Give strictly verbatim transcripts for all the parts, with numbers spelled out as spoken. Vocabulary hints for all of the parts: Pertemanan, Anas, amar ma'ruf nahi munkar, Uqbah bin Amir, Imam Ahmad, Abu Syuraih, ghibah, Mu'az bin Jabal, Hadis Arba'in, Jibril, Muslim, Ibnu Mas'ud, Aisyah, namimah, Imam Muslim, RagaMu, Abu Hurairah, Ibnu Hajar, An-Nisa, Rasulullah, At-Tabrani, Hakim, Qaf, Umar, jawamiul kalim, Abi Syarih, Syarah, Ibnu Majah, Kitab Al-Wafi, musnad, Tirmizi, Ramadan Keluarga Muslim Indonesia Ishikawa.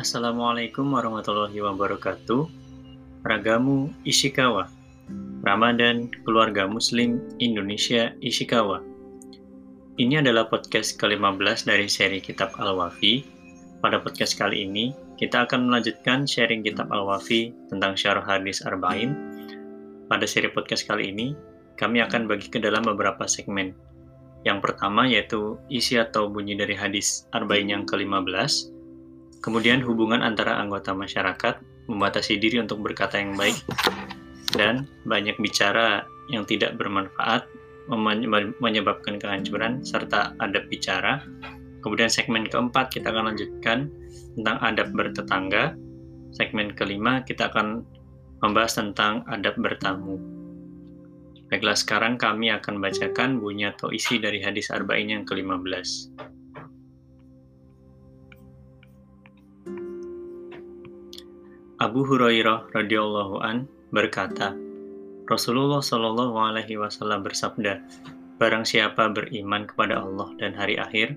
Assalamualaikum warahmatullahi wabarakatuh. Ragamu Ishikawa, Ramadan Keluarga Muslim Indonesia Ishikawa. Ini adalah podcast kelima belas dari seri Kitab Al-Wafi. Pada podcast kali ini, kita akan melanjutkan sharing Kitab Al-Wafi tentang syarah Hadis Arba'in. Pada seri podcast kali ini, kami akan bagi ke dalam beberapa segmen. Yang pertama yaitu isi atau bunyi dari Hadis Arba'in yang kelima belas. Kemudian hubungan antara anggota masyarakat, membatasi diri untuk berkata yang baik, dan banyak bicara yang tidak bermanfaat, menyebabkan kehancuran, serta adab bicara. Kemudian segmen keempat kita akan lanjutkan tentang adab bertetangga. Segmen kelima kita akan membahas tentang adab bertamu. Baiklah, sekarang kami akan bacakan bunyi atau isi dari Hadis Arba'in yang kelima belas. Abu Hurairah radhiyallahu an berkata, Rasulullah shallallahu alaihi wasallam bersabda, barang siapa beriman kepada Allah dan hari akhir,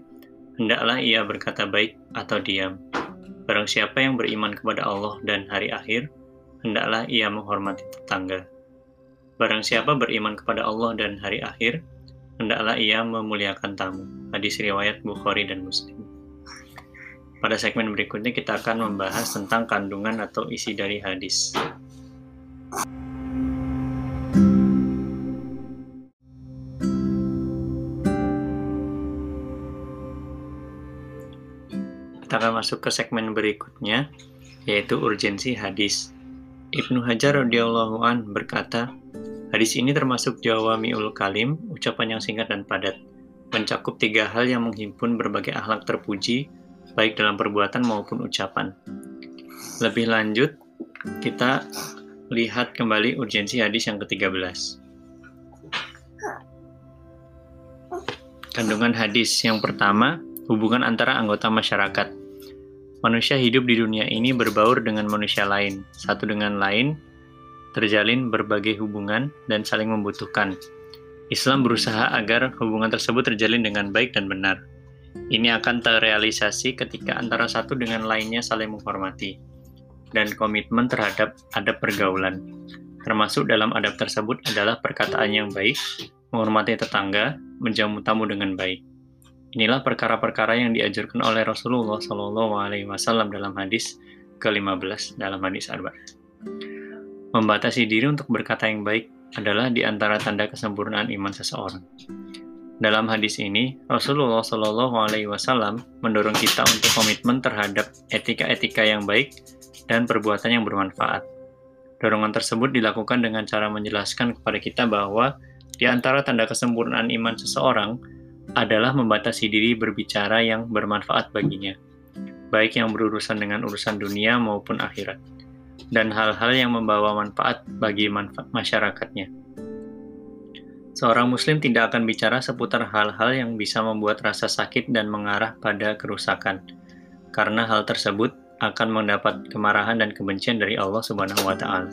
hendaklah ia berkata baik atau diam. Barang siapa yang beriman kepada Allah dan hari akhir, hendaklah ia menghormati tetangga. Barang siapa beriman kepada Allah dan hari akhir, hendaklah ia memuliakan tamu. Hadis riwayat Bukhari dan Muslim. Pada segmen berikutnya kita akan membahas tentang kandungan atau isi dari hadis. Kita akan masuk ke segmen berikutnya, yaitu urgensi hadis. Ibnu Hajar radhiyallahu an berkata, hadis ini termasuk jawamiul kalim, ucapan yang singkat dan padat, mencakup tiga hal yang menghimpun berbagai akhlak terpuji, baik dalam perbuatan maupun ucapan. Lebih lanjut, kita lihat kembali urgensi hadis yang ketiga belas. Kandungan hadis yang pertama, hubungan antara anggota masyarakat. Manusia hidup di dunia ini berbaur dengan manusia lain. Satu dengan lain, terjalin berbagai hubungan dan saling membutuhkan. Islam berusaha agar hubungan tersebut terjalin dengan baik dan benar. Ini akan terrealisasi ketika antara satu dengan lainnya saling menghormati dan komitmen terhadap adab pergaulan. Termasuk dalam adab tersebut adalah perkataan yang baik, menghormati tetangga, menjamu tamu dengan baik. Inilah perkara-perkara yang diajarkan oleh Rasulullah shallallahu alaihi wasallam dalam hadis kelima belas dalam hadis Arba'in. Membatasi diri untuk berkata yang baik adalah di antara tanda kesempurnaan iman seseorang. Dalam hadis ini, Rasulullah shallallahu alaihi wasallam mendorong kita untuk komitmen terhadap etika-etika yang baik dan perbuatan yang bermanfaat. Dorongan tersebut dilakukan dengan cara menjelaskan kepada kita bahwa di antara tanda kesempurnaan iman seseorang adalah membatasi diri berbicara yang bermanfaat baginya, baik yang berurusan dengan urusan dunia maupun akhirat, dan hal-hal yang membawa manfaat bagi manfa- masyarakatnya. Seorang Muslim tidak akan bicara seputar hal-hal yang bisa membuat rasa sakit dan mengarah pada kerusakan, karena hal tersebut akan mendapat kemarahan dan kebencian dari Allah Subhanahu wa Ta'ala.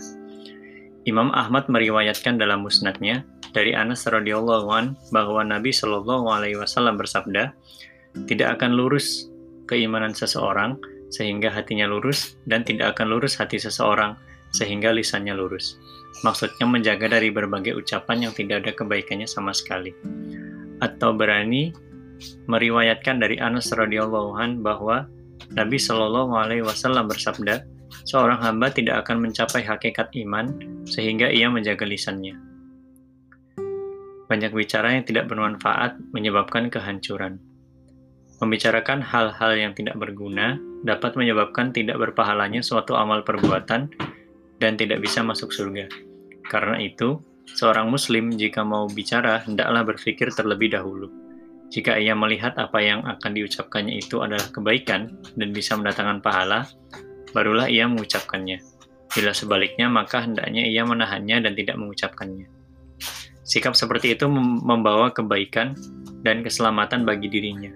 Imam Ahmad meriwayatkan dalam musnadnya dari Anas radhiyallahu an bahwa Nabi Shallallahu alaihi wasallam bersabda, tidak akan lurus keimanan seseorang sehingga hatinya lurus, dan tidak akan lurus hati seseorang sehingga lisannya lurus. Maksudnya menjaga dari berbagai ucapan yang tidak ada kebaikannya sama sekali. At-Tabrani meriwayatkan dari Anas radhiyallahu anhu bahwa Nabi Shallallahu alaihi wasallam bersabda, seorang hamba tidak akan mencapai hakikat iman sehingga ia menjaga lisannya. Banyak bicara yang tidak bermanfaat menyebabkan kehancuran. Membicarakan hal-hal yang tidak berguna dapat menyebabkan tidak berpahalanya suatu amal perbuatan dan tidak bisa masuk surga. Karena itu, seorang Muslim jika mau bicara, hendaklah berpikir terlebih dahulu. Jika ia melihat apa yang akan diucapkannya itu adalah kebaikan dan bisa mendatangkan pahala, barulah ia mengucapkannya. Bila sebaliknya, maka hendaknya ia menahannya dan tidak mengucapkannya. Sikap seperti itu membawa kebaikan dan keselamatan bagi dirinya,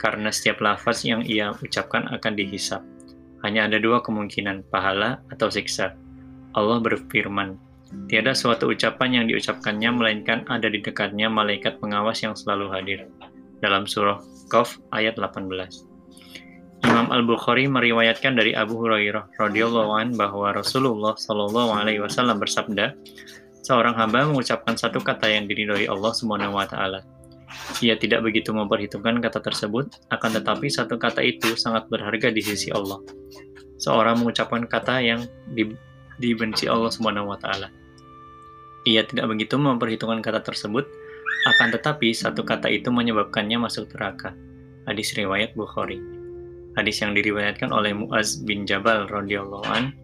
karena setiap lafaz yang ia ucapkan akan dihisab. Hanya ada dua kemungkinan, pahala atau siksa. Allah berfirman, tiada suatu ucapan yang diucapkannya melainkan ada di dekatnya malaikat pengawas yang selalu hadir. Dalam surah Qaf ayat delapan belas. Imam Al-Bukhari meriwayatkan dari Abu Hurairah radhiyallahu anhu bahwa Rasulullah shallallahu alaihi wasallam bersabda, seorang hamba mengucapkan satu kata yang diridhoi Allah Subhanahu wa taala. Ia tidak begitu memperhitungkan kata tersebut, akan tetapi satu kata itu sangat berharga di sisi Allah. Seorang mengucapkan kata yang dibenci Allah Subhanahu wa taala. Ia tidak begitu memperhitungkan kata tersebut, akan tetapi satu kata itu menyebabkannya masuk neraka. Hadis riwayat Bukhari. Hadis yang diriwayatkan oleh Mu'az bin Jabal radhiyallahu anhu,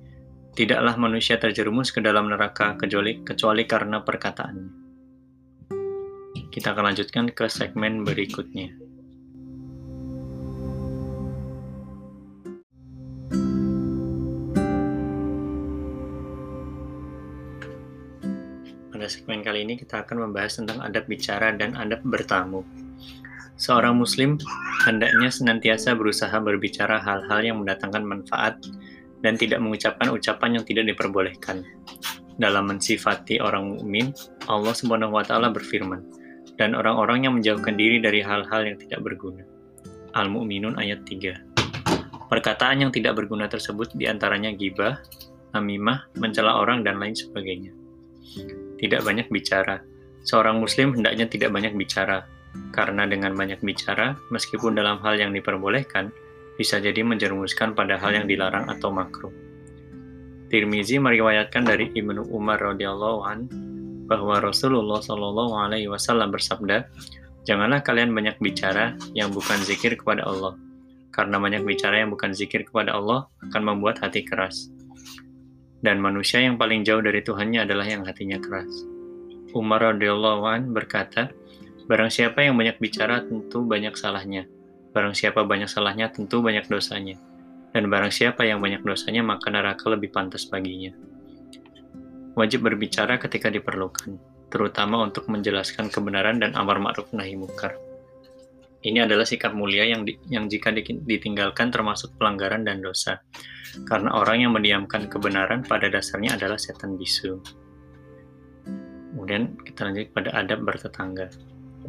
tidaklah manusia terjerumus ke dalam neraka kecuali, kecuali karena perkataannya. Kita akan lanjutkan ke segmen berikutnya. Pada segmen kali ini kita akan membahas tentang adab bicara dan adab bertamu. Seorang Muslim hendaknya senantiasa berusaha berbicara hal-hal yang mendatangkan manfaat dan tidak mengucapkan ucapan yang tidak diperbolehkan. Dalam mensifati orang mukmin, Allah Subhanahu wa taala berfirman, dan orang-orang yang menjauhkan diri dari hal-hal yang tidak berguna. Al-Mu'minun ayat tiga. Perkataan yang tidak berguna tersebut diantaranya ghibah, namimah, mencela orang, dan lain sebagainya. Tidak banyak bicara. Seorang Muslim hendaknya tidak banyak bicara. Karena dengan banyak bicara, meskipun dalam hal yang diperbolehkan, bisa jadi menjerumuskan pada hal yang dilarang atau makruh. Tirmizi meriwayatkan dari Ibnu Umar radhiyallahu anhu bahwa Rasulullah shallallahu alaihi wasallam bersabda, "Janganlah kalian banyak bicara yang bukan zikir kepada Allah, karena banyak bicara yang bukan zikir kepada Allah akan membuat hati keras. Dan manusia yang paling jauh dari Tuhannya adalah yang hatinya keras." Umar radhiyallahu anhu berkata, "Barang siapa yang banyak bicara tentu banyak salahnya. Barang siapa banyak salahnya tentu banyak dosanya. Dan barang siapa yang banyak dosanya maka neraka lebih pantas baginya." Wajib berbicara ketika diperlukan, terutama untuk menjelaskan kebenaran dan amar ma'ruf nahi munkar. Ini adalah sikap mulia yang, di, yang jika ditinggalkan termasuk pelanggaran dan dosa. Karena orang yang mendiamkan kebenaran pada dasarnya adalah setan bisu. Kemudian kita lanjut pada adab bertetangga.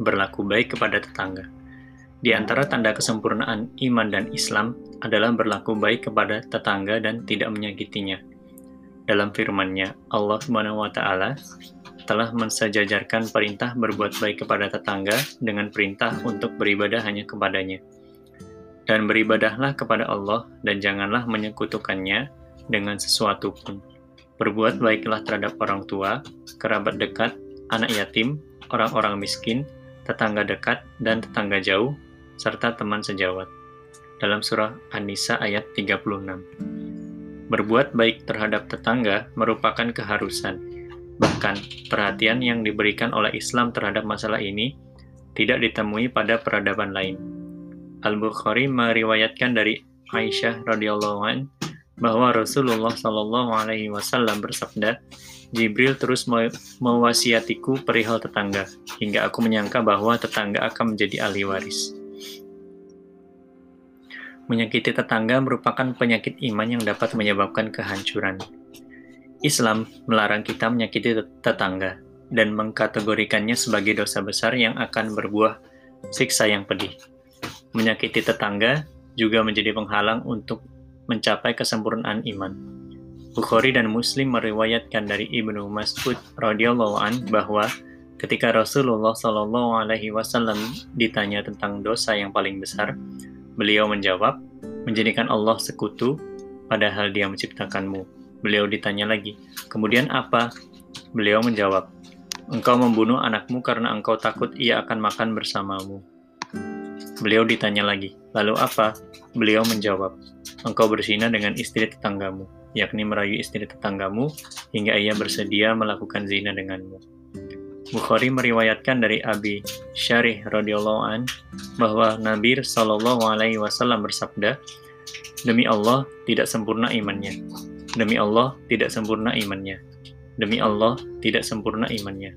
Berlaku baik kepada tetangga. Di antara tanda kesempurnaan iman dan Islam adalah berlaku baik kepada tetangga dan tidak menyakitinya. Dalam firman-Nya, Allah Subhanahu wa taala telah mensejajarkan perintah berbuat baik kepada tetangga dengan perintah untuk beribadah hanya kepadanya. Dan beribadahlah kepada Allah dan janganlah menyekutukannya dengan sesuatu pun. Berbuat baiklah terhadap orang tua, kerabat dekat, anak yatim, orang-orang miskin, tetangga dekat dan tetangga jauh, serta teman sejawat. Dalam surah An-Nisa ayat tiga puluh enam. Berbuat baik terhadap tetangga merupakan keharusan. Bahkan, perhatian yang diberikan oleh Islam terhadap masalah ini tidak ditemui pada peradaban lain. Al-Bukhari meriwayatkan dari Aisyah radhiyallahu anha bahwa Rasulullah shallallahu alaihi wasallam bersabda, "Jibril terus mewasiatiku perihal tetangga, hingga aku menyangka bahwa tetangga akan menjadi ahli waris." Menyakiti tetangga merupakan penyakit iman yang dapat menyebabkan kehancuran. Islam melarang kita menyakiti tetangga dan mengkategorikannya sebagai dosa besar yang akan berbuah siksa yang pedih. Menyakiti tetangga juga menjadi penghalang untuk mencapai kesempurnaan iman. Bukhari dan Muslim meriwayatkan dari Ibnu Mas'ud radhiyallahu anhu bahwa ketika Rasulullah shallallahu alaihi wasallam ditanya tentang dosa yang paling besar, beliau menjawab, "Menjadikan Allah sekutu, padahal Dia menciptakanmu." Beliau ditanya lagi, "Kemudian apa?" Beliau menjawab, "Engkau membunuh anakmu karena engkau takut ia akan makan bersamamu." Beliau ditanya lagi, "Lalu apa?" Beliau menjawab, "Engkau berzina dengan istri tetanggamu, yakni merayu istri tetanggamu hingga ia bersedia melakukan zina denganmu." Bukhari meriwayatkan dari Abi Syarih radhiyallahu anhu bahwa Nabi sallallahu alaihi wasallam bersabda, "Demi Allah tidak sempurna imannya. Demi Allah tidak sempurna imannya. Demi Allah tidak sempurna imannya."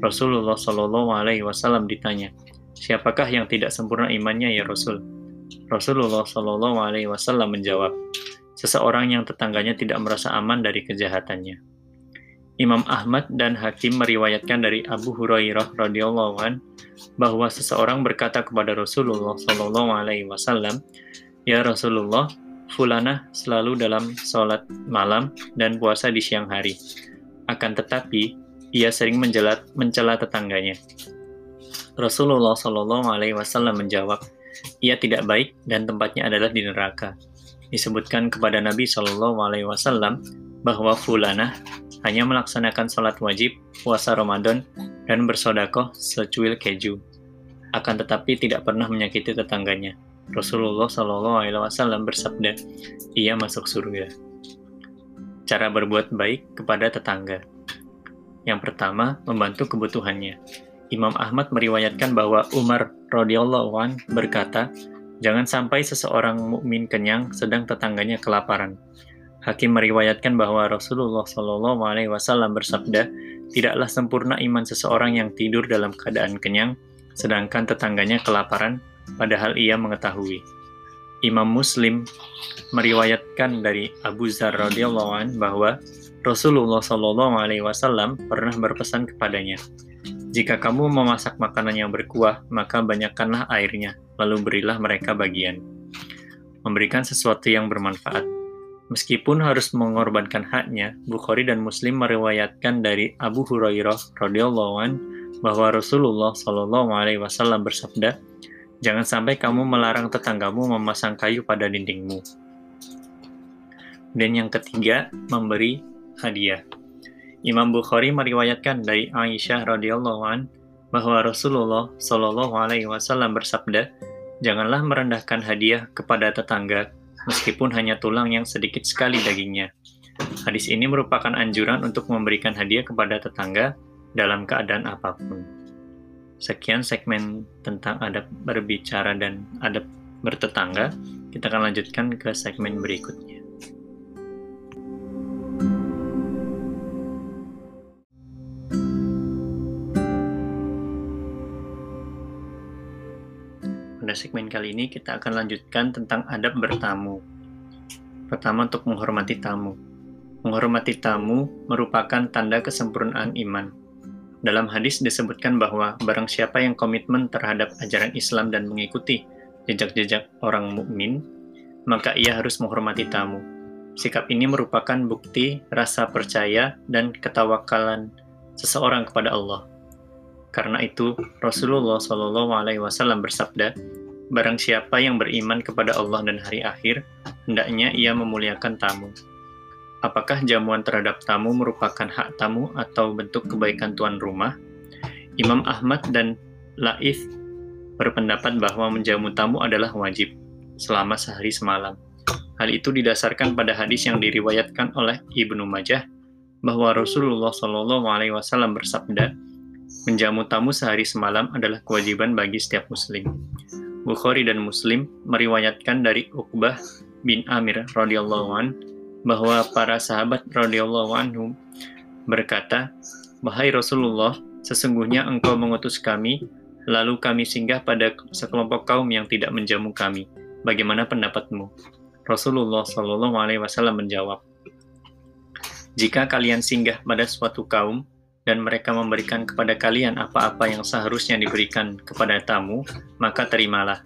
Rasulullah sallallahu alaihi wasallam ditanya, "Siapakah yang tidak sempurna imannya ya Rasul?" Rasulullah shallallahu alaihi wasallam menjawab, "Seseorang yang tetangganya tidak merasa aman dari kejahatannya." Imam Ahmad dan Hakim meriwayatkan dari Abu Hurairah radhiyallahu anhu bahwa seseorang berkata kepada Rasulullah shallallahu alaihi wasallam, Ya Rasulullah, fulanah selalu dalam sholat malam dan puasa di siang hari. Akan tetapi, ia sering menjelat, mencela tetangganya. Rasulullah Shallallahu Alaihi Wasallam menjawab, ia tidak baik dan tempatnya adalah di neraka. Disebutkan kepada Nabi Shallallahu Alaihi Wasallam bahwa fulanah hanya melaksanakan sholat wajib, puasa Ramadan, dan bersodakoh secuil keju. Akan tetapi tidak pernah menyakiti tetangganya. Rasulullah Shallallahu Alaihi Wasallam bersabda, ia masuk surga. Cara berbuat baik kepada tetangga. Yang pertama, membantu kebutuhannya. Imam Ahmad meriwayatkan bahwa Umar radhiyallahu anhu berkata, "Jangan sampai seseorang mukmin kenyang sedang tetangganya kelaparan." Hakim meriwayatkan bahwa Rasulullah Shallallahu Alaihi Wasallam bersabda, "Tidaklah sempurna iman seseorang yang tidur dalam keadaan kenyang, sedangkan tetangganya kelaparan, padahal ia mengetahui." Imam Muslim meriwayatkan dari Abu Zar radhiyallahu anhu bahwa Rasulullah Shallallahu Alaihi Wasallam pernah berpesan kepadanya, jika kamu memasak makanan yang berkuah, maka banyakkanlah airnya, lalu berilah mereka bagian. Memberikan sesuatu yang bermanfaat, meskipun harus mengorbankan haknya. Bukhari dan Muslim meriwayatkan dari Abu Hurairah radhiyallahu anhu bahwa Rasulullah Shallallahu Alaihi Wasallam bersabda, jangan sampai kamu melarang tetanggamu memasang kayu pada dindingmu. Dan yang ketiga, memberi hadiah. Imam Bukhari meriwayatkan dari Aisyah radhiyallahu anha bahwa Rasulullah Shallallahu Alaihi Wasallam bersabda, janganlah merendahkan hadiah kepada tetangga meskipun hanya tulang yang sedikit sekali dagingnya. Hadis ini merupakan anjuran untuk memberikan hadiah kepada tetangga dalam keadaan apapun. Sekian segmen tentang adab berbicara dan adab bertetangga. Kita akan lanjutkan ke segmen berikutnya. Segmen kali ini kita akan lanjutkan tentang adab bertamu. Pertama, untuk menghormati tamu. Menghormati tamu merupakan tanda kesempurnaan iman. Dalam hadis disebutkan bahwa barang siapa yang komitmen terhadap ajaran Islam dan mengikuti jejak-jejak orang mukmin, maka ia harus menghormati tamu. Sikap ini merupakan bukti rasa percaya dan ketawakalan seseorang kepada Allah. Karena itu, Rasulullah Shallallahu Alaihi Wasallam bersabda, barang siapa yang beriman kepada Allah dan hari akhir, hendaknya ia memuliakan tamu. Apakah jamuan terhadap tamu merupakan hak tamu atau bentuk kebaikan tuan rumah? Imam Ahmad dan Laif berpendapat bahwa menjamu tamu adalah wajib selama sehari semalam. Hal itu didasarkan pada hadis yang diriwayatkan oleh Ibnu Majah bahwa Rasulullah Shallallahu Alaihi Wasallam bersabda, menjamu tamu sehari semalam adalah kewajiban bagi setiap muslim. Bukhari dan Muslim meriwayatkan dari Uqbah bin Amir radhiyallahu anhu bahwa para sahabat radhiyallahu anhum berkata, "Wahai Rasulullah, sesungguhnya engkau mengutus kami, lalu kami singgah pada sekelompok kaum yang tidak menjamu kami. Bagaimana pendapatmu?" Rasulullah Shallallahu Alaihi Wasallam menjawab, "Jika kalian singgah pada suatu kaum dan mereka memberikan kepada kalian apa-apa yang seharusnya diberikan kepada tamu, maka terimalah.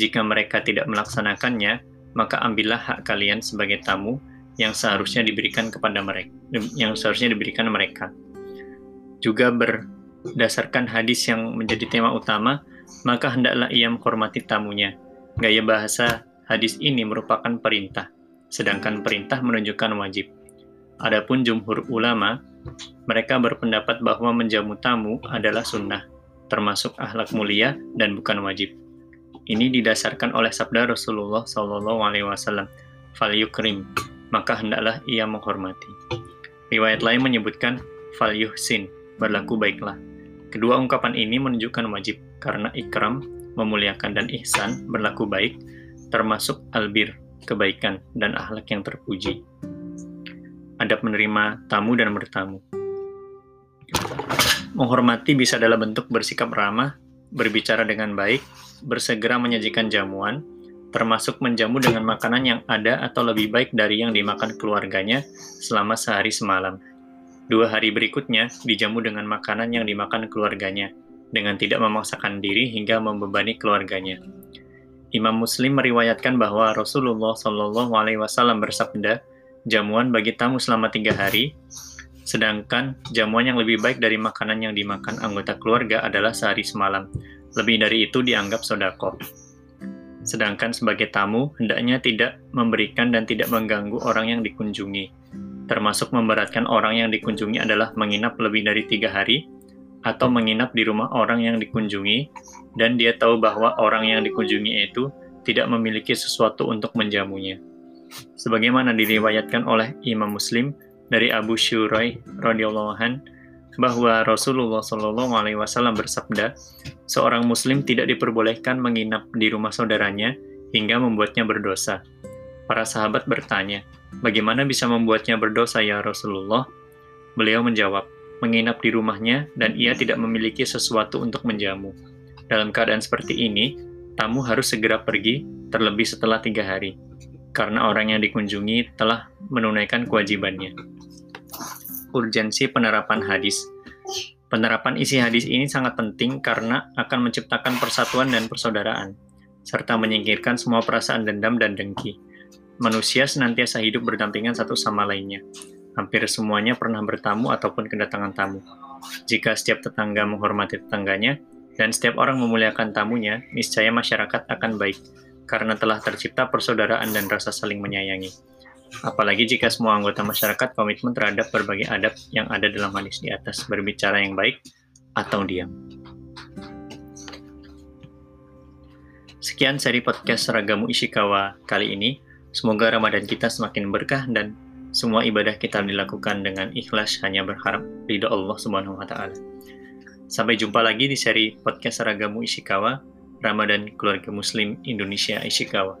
Jika mereka tidak melaksanakannya, maka ambillah hak kalian sebagai tamu yang seharusnya diberikan kepada mereka, yang seharusnya diberikan mereka." Juga berdasarkan hadis yang menjadi tema utama, maka hendaklah ia menghormati tamunya. Gaya bahasa hadis ini merupakan perintah, sedangkan perintah menunjukkan wajib. Adapun jumhur ulama, mereka berpendapat bahwa menjamu tamu adalah sunnah, termasuk akhlak mulia dan bukan wajib. Ini didasarkan oleh sabda Rasulullah Shallallahu Alaihi Wasallam, "Fal yukrim," maka hendaklah ia menghormati. Riwayat lain menyebutkan, "Fal yuhsin," berlaku baiklah. Kedua ungkapan ini menunjukkan wajib, karena ikram, memuliakan, dan ihsan, berlaku baik, termasuk albir, kebaikan, dan akhlak yang terpuji. Adab menerima tamu dan bertamu. Menghormati bisa dalam bentuk bersikap ramah, berbicara dengan baik, bersegera menyajikan jamuan, termasuk menjamu dengan makanan yang ada atau lebih baik dari yang dimakan keluarganya selama sehari semalam. Dua hari berikutnya dijamu dengan makanan yang dimakan keluarganya, dengan tidak memaksakan diri hingga membebani keluarganya. Imam Muslim meriwayatkan bahwa Rasulullah Shallallahu Alaihi Wasallam bersabda, jamuan bagi tamu selama tiga hari, sedangkan jamuan yang lebih baik dari makanan yang dimakan anggota keluarga adalah sehari semalam. Lebih dari itu dianggap sodako. Sedangkan sebagai tamu, hendaknya tidak memberikan dan tidak mengganggu orang yang dikunjungi. Termasuk memberatkan orang yang dikunjungi adalah menginap lebih dari tiga hari, atau menginap di rumah orang yang dikunjungi, dan dia tahu bahwa orang yang dikunjungi itu tidak memiliki sesuatu untuk menjamunya. Sebagaimana diriwayatkan oleh Imam Muslim dari Abu Syuraih radhiyallahu anhu bahwa Rasulullah Shallallahu Alaihi Wasallam bersabda, seorang Muslim tidak diperbolehkan menginap di rumah saudaranya hingga membuatnya berdosa. Para sahabat bertanya, bagaimana bisa membuatnya berdosa ya Rasulullah? Beliau menjawab, menginap di rumahnya dan ia tidak memiliki sesuatu untuk menjamu. Dalam keadaan seperti ini, tamu harus segera pergi, terlebih setelah tiga hari, karena orang yang dikunjungi telah menunaikan kewajibannya. Urgensi penerapan hadis. Penerapan isi hadis ini sangat penting karena akan menciptakan persatuan dan persaudaraan, serta menyingkirkan semua perasaan dendam dan dengki. Manusia senantiasa hidup berdampingan satu sama lainnya. Hampir semuanya pernah bertamu ataupun kedatangan tamu. Jika setiap tetangga menghormati tetangganya, dan setiap orang memuliakan tamunya, niscaya masyarakat akan baik, karena telah tercipta persaudaraan dan rasa saling menyayangi. Apalagi jika semua anggota masyarakat komitmen terhadap berbagai adab yang ada dalam hadis di atas, berbicara yang baik atau diam. Sekian seri podcast Seragamu Ishikawa kali ini. Semoga Ramadan kita semakin berkah dan semua ibadah kita dilakukan dengan ikhlas hanya berharap ridha Allah Subhanahu wa taala. Sampai jumpa lagi di seri podcast Seragamu Ishikawa, Ramadan Keluarga Muslim Indonesia Ishikawa.